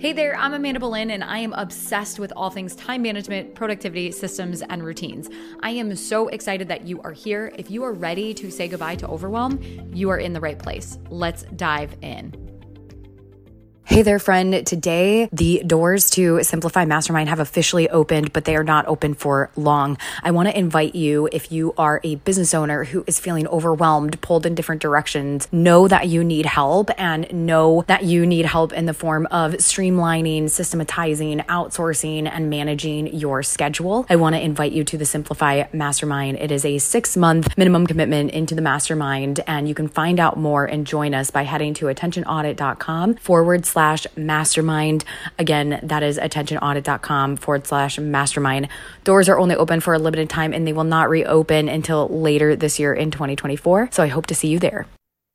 Hey there, I'm Amanda Bolin, and I am obsessed with all things time management, productivity, systems, and routines. I am so excited that you are here. If you are ready to say goodbye to overwhelm, you are in the right place. Let's dive in. Hey there, friend. Today, the doors to Simplify Mastermind have officially opened, but they are not open for long. I want to invite you, if you are a business owner who is feeling overwhelmed, pulled in different directions, know that you need help, and know that you need help in the form of streamlining, systematizing, outsourcing, and managing your schedule. I want to invite you to the Simplify Mastermind. It is a 6-month minimum commitment into the mastermind, and you can find out more and join us by heading to attentionaudit.com/mastermind. Again, that is attentionaudit.com/mastermind. Doors are only open for a limited time, and they will not reopen until later this year in 2024. So I hope to see you there.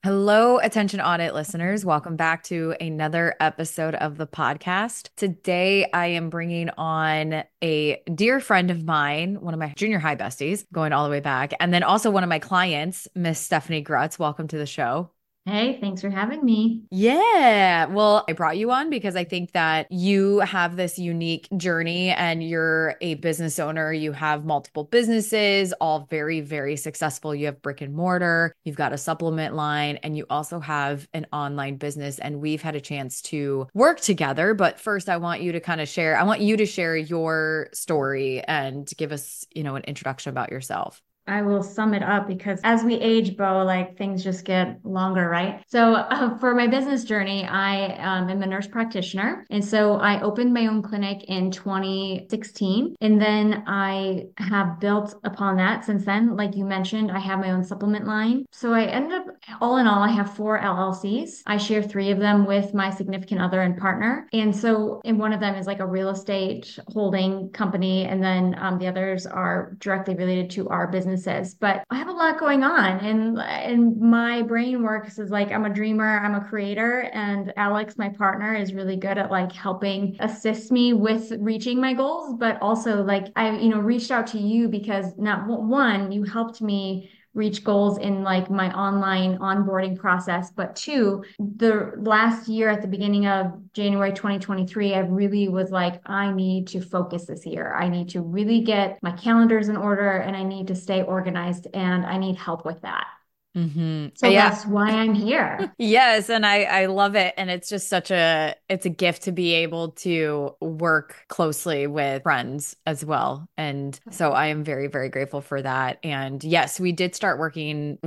Hello, Attention Audit listeners. Welcome back to another episode of the podcast. Today, I am bringing on a dear friend of mine, one of my junior high besties, going all the way back, and then also one of my clients, Miss Stephanie Grutz. Welcome to the show. Hey, thanks for having me. Yeah. Well, I brought you on because I think that you have this unique journey and you're a business owner. You have multiple businesses, all very, very successful. You have brick and mortar, you've got a supplement line, and you also have an online business. And we've had a chance to work together. But first, I want you to share your story and give us, an introduction about yourself. I will sum it up because as we age, Bo, things just get longer, right? So for my business journey, I am a nurse practitioner. And so I opened my own clinic in 2016. And then I have built upon that since then. Like you mentioned, I have my own supplement line. So I ended up, all in all, I have 4 LLCs. I share 3 of them with my significant other and partner. And so one of them is a real estate holding company. And then the others are directly related to our business. But I have a lot going on, and my brain works is I'm a dreamer, I'm a creator, and Alex, my partner, is really good at helping assist me with reaching my goals. But also I reached out to you because not one, you helped me reach goals in my online onboarding process. But 2, the last year at the beginning of January 2023, I really was I need to focus this year. I need to really get my calendars in order, and I need to stay organized, and I need help with that. Mm-hmm. So yeah. That's why I'm here. Yes. And I love it. And it's just it's a gift to be able to work closely with friends as well. And so I am very, very grateful for that. And yes, we started working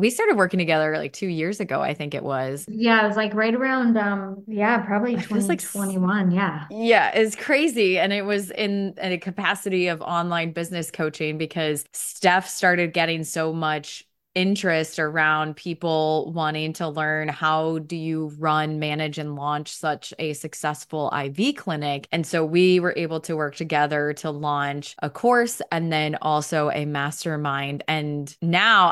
together 2 years ago, I think it was. Yeah. It was right around, probably 2021. Yeah. Yeah. It's crazy. And it was in a capacity of online business coaching because Steph started getting so much interest around people wanting to learn how do you run, manage, and launch such a successful IV clinic. And so we were able to work together to launch a course and then also a mastermind. And now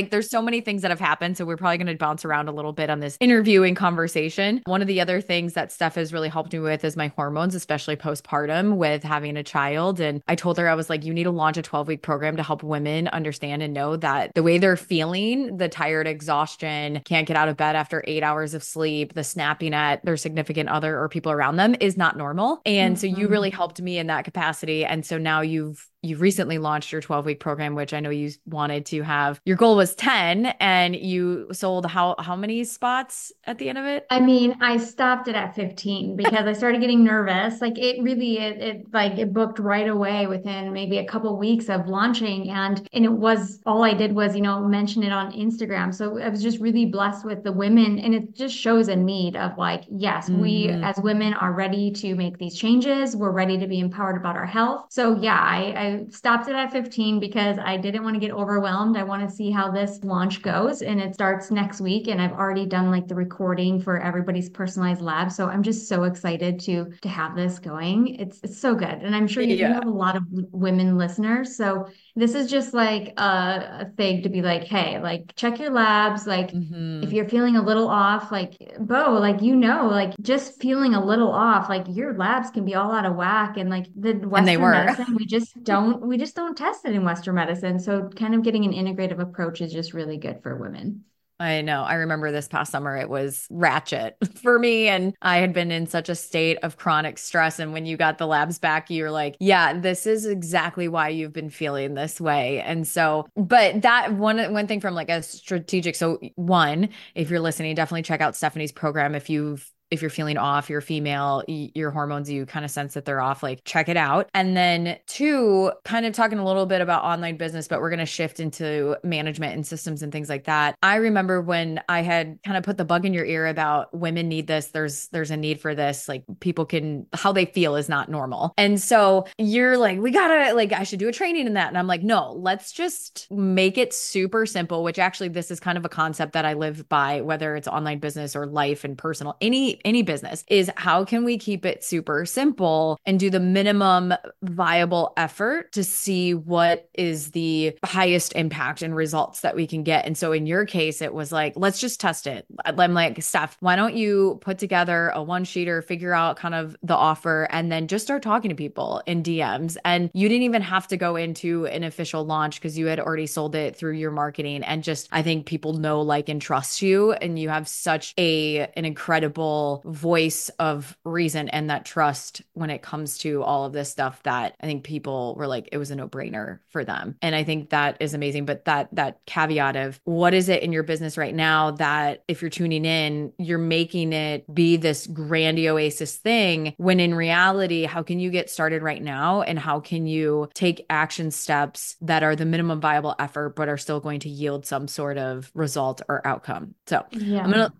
there's so many things that have happened. So we're probably going to bounce around a little bit on this interviewing conversation. One of the other things that Steph has really helped me with is my hormones, especially postpartum with having a child. And I told her, I was you need to launch a 12-week program to help women understand and know that the way they're feeling, the tired exhaustion, can't get out of bed after 8 hours of sleep, the snapping at their significant other or people around them is not normal. And mm-hmm. So you really helped me in that capacity. And so now you recently launched your 12-week program, which I know you wanted to have. Your goal was 10, and you sold how many spots at the end of it? I stopped it at 15 because I started getting nervous. It booked right away within maybe a couple weeks of launching. And it was, all I did was, mention it on Instagram. So I was just really blessed with the women, and it just shows a need of yes, mm-hmm. We as women are ready to make these changes. We're ready to be empowered about our health. So yeah, I stopped it at 15 because I didn't want to get overwhelmed. I want to see how this launch goes, and it starts next week. And I've already done the recording for everybody's personalized lab. So I'm just so excited to have this going. It's so good. And I'm sure you have a lot of women listeners. So this is just a thing to be hey, check your labs. Mm-hmm. If you're feeling a little off, Bo, just feeling a little off, your labs can be all out of whack. And the Western medicine, we just don't test it in Western medicine. So kind of getting an integrative approach is just really good for women. I know. I remember this past summer, it was ratchet for me. And I had been in such a state of chronic stress. And when you got the labs back, you're like, yeah, this is exactly why you've been feeling this way. And so, but that one thing from like a strategic, so one, if you're listening, definitely check out Stephanie's program. If you're feeling off, you're female, your hormones, you kind of sense that they're off, like check it out. And then two, kind of talking a little bit about online business, but we're going to shift into management and systems and things like that. I remember when I had kind of put the bug in your ear about women need this, there's a need for this. Like people can, how they feel is not normal. And so you're like, we gotta like, I should do a training in that. And I'm like, no, let's just make it super simple, which actually this is kind of a concept that I live by, whether it's online business or life and personal, any business, is how can we keep it super simple and do the minimum viable effort to see what is the highest impact and results that we can get. And so in your case, it was like, let's just test it. I'm like, Steph, why don't you put together a one-sheeter, figure out kind of the offer, and then just start talking to people in DMs. And you didn't even have to go into an official launch because you had already sold it through your marketing. And just, I think people know, like, and trust you. And you have such an incredible voice of reason and that trust when it comes to all of this stuff that I think people were like, it was a no-brainer for them. And I think that is amazing. But that caveat of what is it in your business right now that if you're tuning in, you're making it be this grand oasis thing, when in reality, how can you get started right now? And how can you take action steps that are the minimum viable effort, but are still going to yield some sort of result or outcome? So yeah. I'm gonna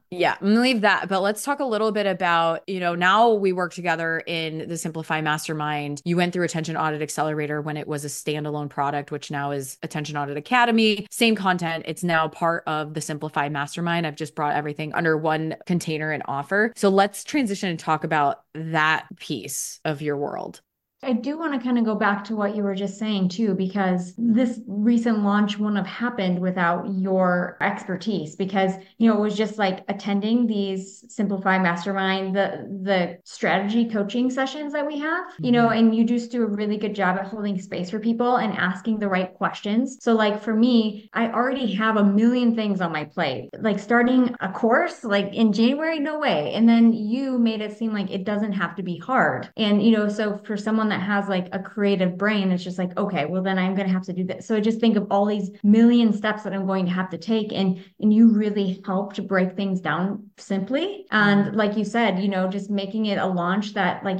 leave that, but let's talk a little bit about, now we work together in the Simplify Mastermind. You went through Attention Audit Accelerator when it was a standalone product, which now is Attention Audit Academy. Same content. It's now part of the Simplify Mastermind. I've just brought everything under one container and offer. So let's transition and talk about that piece of your world. I do want to kind of go back to what you were just saying too, because this recent launch wouldn't have happened without your expertise, because, it was just like attending these Simplify Mastermind, the strategy coaching sessions that we have, and you just do a really good job at holding space for people and asking the right questions. So like for me, I already have a million things on my plate, like starting a course, like in January, no way. And then you made it seem like it doesn't have to be hard. And, so for someone that has like a creative brain, it's just like, okay, well then I'm going to have to do this. So I just think of all these million steps that I'm going to have to take. And you really helped break things down simply. And like you said, just making it a launch that like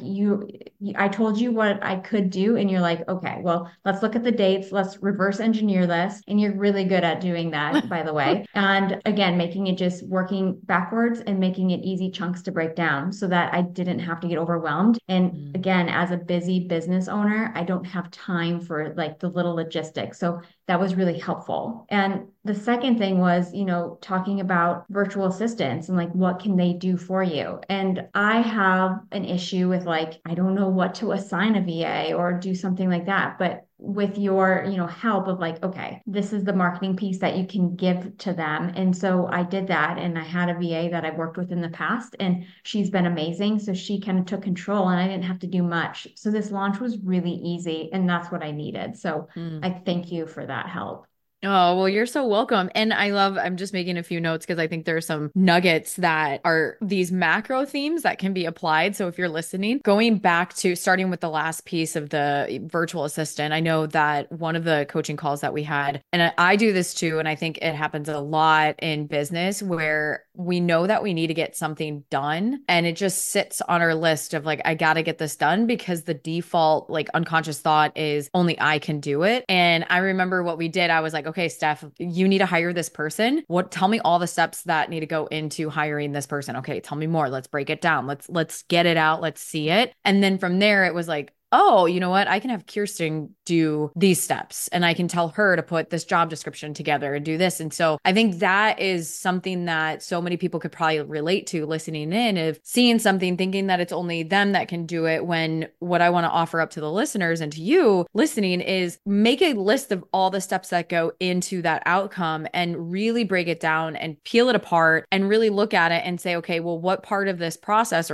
I told you what I could do. And you're like, okay, well, let's look at the dates. Let's reverse engineer this. And you're really good at doing that, by the way. And again, making it just working backwards and making it easy chunks to break down so that I didn't have to get overwhelmed. And again, as a busy business owner, I don't have time for like the little logistics. So that was really helpful. And the second thing was, talking about virtual assistants and like, what can they do for you? And I have an issue with like, I don't know what to assign a VA or do something like that. But with your, help of like, okay, this is the marketing piece that you can give to them. And so I did that. And I had a VA that I've worked with in the past, and she's been amazing. So she kind of took control and I didn't have to do much. So this launch was really easy, and that's what I needed. So I thank you for that help. Oh, well, you're so welcome. And I'm just making a few notes because I think there are some nuggets that are these macro themes that can be applied. So if you're listening, going back to starting with the last piece of the virtual assistant, I know that one of the coaching calls that we had, and I do this too, and I think it happens a lot in business where we know that we need to get something done. And it just sits on our list of like, I got to get this done, because the default, like unconscious thought is only I can do it. And I remember what we did. I was like, okay, Steph, you need to hire this person. Tell me all the steps that need to go into hiring this person. Okay, tell me more. Let's break it down. Let's get it out. Let's see it. And then from there, it was like, oh, you know what? I can have Kirsten do these steps, and I can tell her to put this job description together and do this. And so I think that is something that so many people could probably relate to listening in, of seeing something, thinking that it's only them that can do it. When what I want to offer up to the listeners and to you listening is make a list of all the steps that go into that outcome and really break it down and peel it apart and really look at it and say, okay, well, what part of this process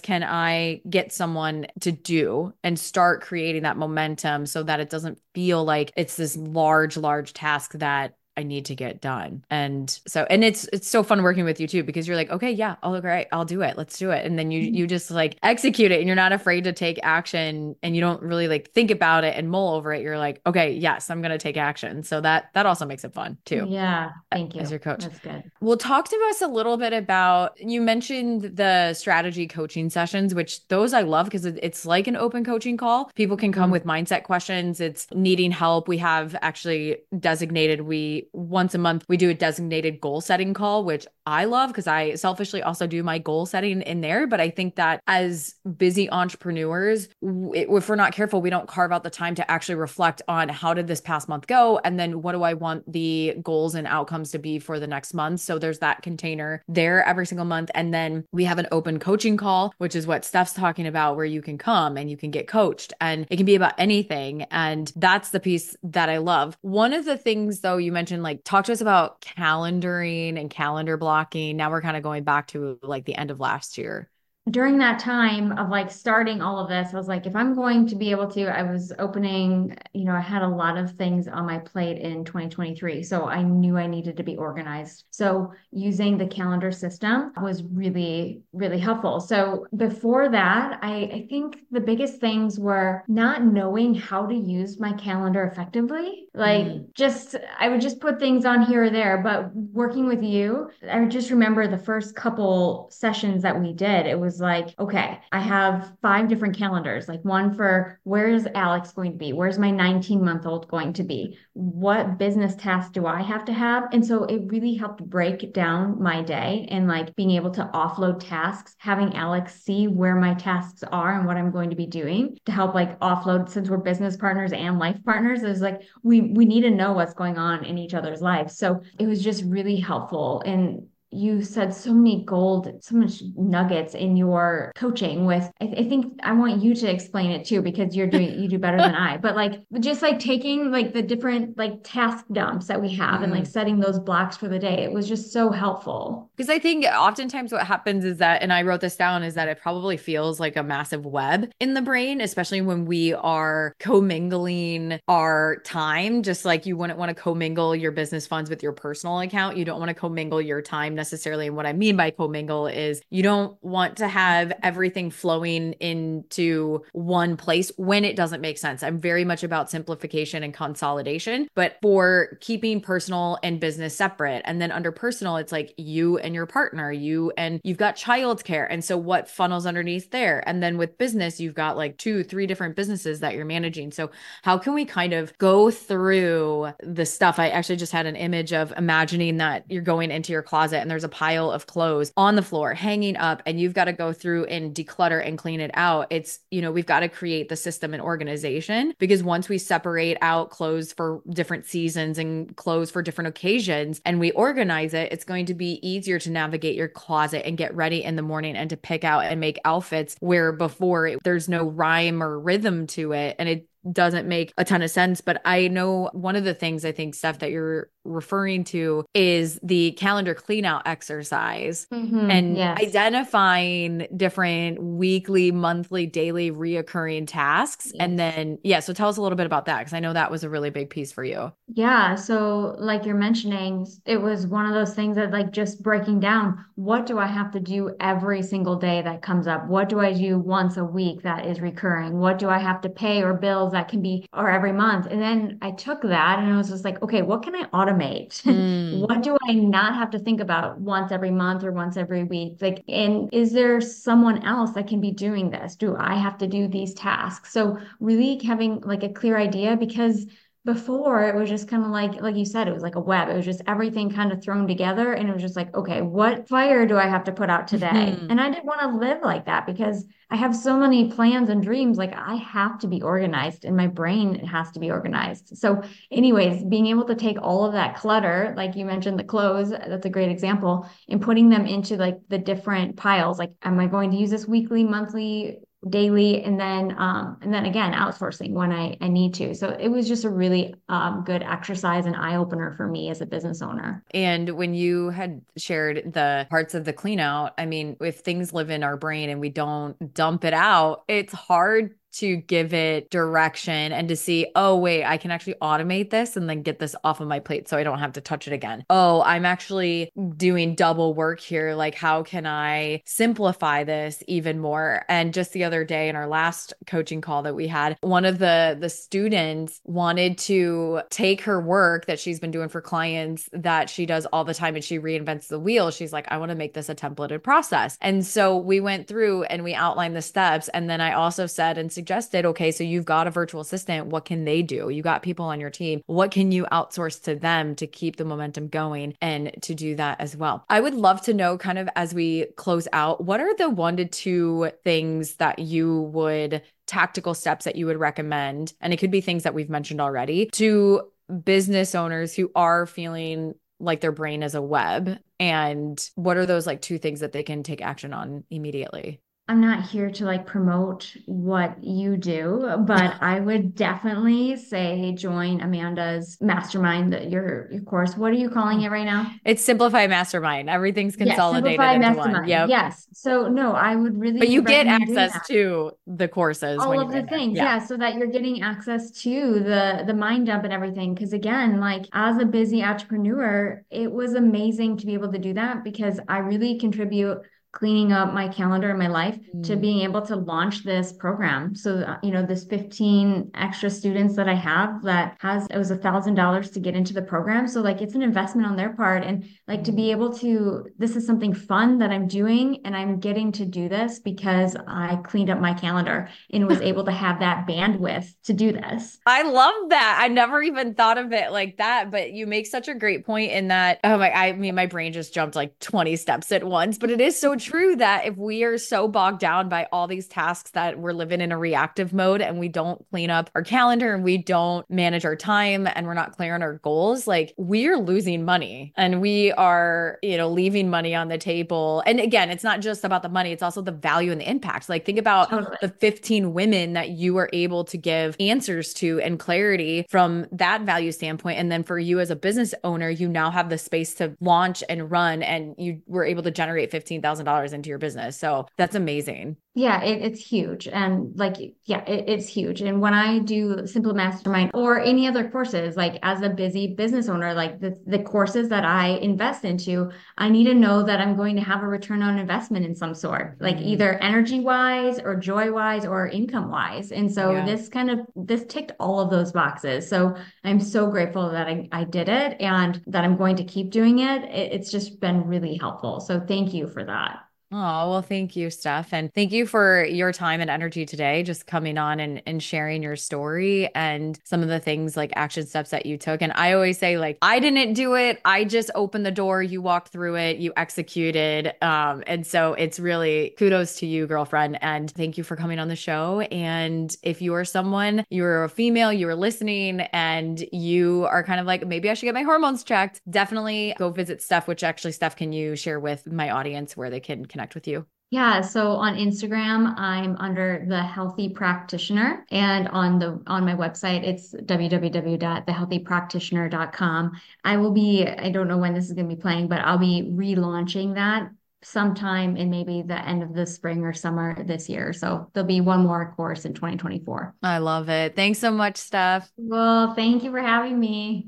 can I get someone to do, and start creating that momentum so that it doesn't feel like it's this large task that I need to get done. And so, and it's so fun working with you too, because you're like, okay, yeah, I'll look right. I'll do it. Let's do it. And then you just like execute it and you're not afraid to take action and you don't really like think about it and mull over it. You're like, okay, yes, I'm going to take action. So that also makes it fun too. Yeah. Thank you. As your coach. That's good. Well, talk to us a little bit about, you mentioned the strategy coaching sessions, which those I love because it's like an open coaching call. People can come with mindset questions. It's needing help. We have actually designated, once a month, we do a designated goal setting call, which I love because I selfishly also do my goal setting in there. But I think that as busy entrepreneurs, if we're not careful, we don't carve out the time to actually reflect on how did this past month go? And then what do I want the goals and outcomes to be for the next month? So there's that container there every single month. And then we have an open coaching call, which is what Steph's talking about, where you can come and you can get coached and it can be about anything. And that's the piece that I love. One of the things though, you mentioned, like, talk to us about calendaring and calendar blocking. Now we're kind of going back to like the end of last year. During that time of like starting all of this, I was like, if I'm going to be able to, I was opening, you know, I had a lot of things on my plate in 2023. So I knew I needed to be organized. So using the calendar system was really, really helpful. So before that, I think the biggest things were not knowing how to use my calendar effectively. Like I would just put things on here or there, but working with you, I just remember the first couple sessions that we did, it was like, okay, I have 5 different calendars, like one for where's Alex going to be? Where's my 19-month-old going to be? What business tasks do I have to have? And so it really helped break down my day and like being able to offload tasks, having Alex see where my tasks are and what I'm going to be doing to help like offload, since we're business partners and life partners. It was like, we need to know what's going on in each other's lives. So it was just really helpful. And you said so much nuggets in your coaching with, I think I want you to explain it too, because you do better than I, but like, just like taking like the different like task dumps that we have and like setting those blocks for the day. It was just so helpful. Because I think oftentimes what happens is that, and I wrote this down, is that it probably feels like a massive web in the brain, especially when we are commingling our time, just like you wouldn't want to commingle your business funds with your personal account. You don't want to commingle your time necessarily. And what I mean by commingle is you don't want to have everything flowing into one place when it doesn't make sense. I'm very much about simplification and consolidation, but for keeping personal and business separate. And then under personal, it's like you and your partner, you've got childcare. And so what funnels underneath there? And then with business, you've got like 2-3 different businesses that you're managing. So how can we kind of go through the stuff? I actually just had an image of imagining that you're going into your closet and there's a pile of clothes on the floor hanging up and you've got to go through and declutter and clean it out. It's, you know, we've got to create the system and organization, because once we separate out clothes for different seasons and clothes for different occasions and we organize it, it's going to be easier to navigate your closet and get ready in the morning and to pick out and make outfits, where before there's no rhyme or rhythm to it. And it doesn't make a ton of sense. But I know one of the things I think, Steph, that you're referring to is the calendar cleanout exercise and identifying different weekly, monthly, daily reoccurring tasks. And then, so tell us a little bit about that, because I know that was a really big piece for you. Yeah. So like you're mentioning, it was one of those things that like just breaking down, what do I have to do every single day that comes up? What do I do once a week that is recurring? What do I have to pay or bills that can be, or every month? And then I took that and I was just like, okay, what can I automate? What do I not have to think about once every month or once every week? Like, and is there someone else that can be doing this? Do I have to do these tasks? So really having like a clear idea, because before it was just kind of like you said, it was like a web. It was just everything kind of thrown together. And it was just like, okay, what fire do I have to put out today? And I didn't want to live like that, because I have so many plans and dreams. Like, I have to be organized and my brain has to be organized. So anyways, being able to take all of that clutter, like you mentioned, the clothes, that's a great example, and putting them into like the different piles. Like, am I going to use this weekly, monthly, daily, and then again, outsourcing when I need to. So it was just a really good exercise and eye opener for me as a business owner. And when you had shared the parts of the clean out, I mean, if things live in our brain and we don't dump it out, it's hard to give it direction and to see, oh, wait, I can actually automate this and then get this off of my plate so I don't have to touch it again. Oh, I'm actually doing double work here. Like, how can I simplify this even more? And just the other day in our last coaching call that we had, one of the students wanted to take her work that she's been doing for clients that she does all the time and she reinvents the wheel. She's like, I want to make this a templated process. And so we went through and we outlined the steps. And then I also said and suggested, okay, so you've got a virtual assistant. What can they do? You got people on your team. What can you outsource to them to keep the momentum going and to do that as well? I would love to know, kind of as we close out, what are the 1 to 2 things that you would, tactical steps that you would recommend? And it could be things that we've mentioned already to business owners who are feeling like their brain is a web. And what are those like 2 things that they can take action on immediately? I'm not here to like promote what you do, but I would definitely say join Amanda's mastermind, your course. What are you calling it right now? It's Simplify Mastermind. Everything's consolidated into one. Yep. Yes. So no, I would really. But you get access to the courses. All of the things. Yeah. So that you're getting access to the mind dump and everything. Because again, like as a busy entrepreneur, it was amazing to be able to do that because I really contribute cleaning up my calendar in my life to being able to launch this program. So, you know, this 15 extra students that I have it was $1,000 to get into the program. So like, it's an investment on their part. And like to be able to, this is something fun that I'm doing and I'm getting to do this because I cleaned up my calendar and was able to have that bandwidth to do this. I love that. I never even thought of it like that, but you make such a great point in that. Oh my, I mean, my brain just jumped like 20 steps at once, but it is so true that if we are so bogged down by all these tasks that we're living in a reactive mode and we don't clean up our calendar and we don't manage our time and we're not clear on our goals, like we're losing money and we are, you know, leaving money on the table. And again, it's not just about the money, it's also the value and the impact. Like think about the 15 women that you were able to give answers to and clarity from that value standpoint. And then for you as a business owner, you now have the space to launch and run and you were able to generate $15,000 into your business. So that's amazing. Yeah, it's huge. And like, yeah, it's huge. And when I do Simple Mastermind or any other courses, like as a busy business owner, like the courses that I invest into, I need to know that I'm going to have a return on investment in some sort, like either energy wise or joy wise or income wise. And so this ticked all of those boxes. So I'm so grateful that I did it and that I'm going to keep doing it. It's just been really helpful. So thank you for that. Oh, well, thank you, Steph. And thank you for your time and energy today, just coming on and sharing your story and some of the things like action steps that you took. And I always say like, I didn't do it. I just opened the door. You walked through it. You executed. And so it's really kudos to you, girlfriend. And thank you for coming on the show. And if you are someone, you're a female, you are listening and you are kind of like, maybe I should get my hormones checked. Definitely go visit Steph, which actually Steph, can you share with my audience where they can connect with you? Yeah. So on Instagram, I'm under The Healthy Practitioner. And on my website, it's www.thehealthypractitioner.com. I don't know when this is going to be playing, but I'll be relaunching that sometime in maybe the end of the spring or summer this year. So there'll be one more course in 2024. I love it. Thanks so much, Steph. Well, thank you for having me.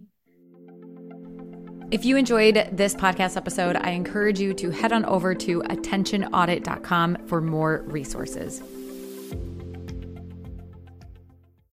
If you enjoyed this podcast episode, I encourage you to head on over to attentionaudit.com for more resources.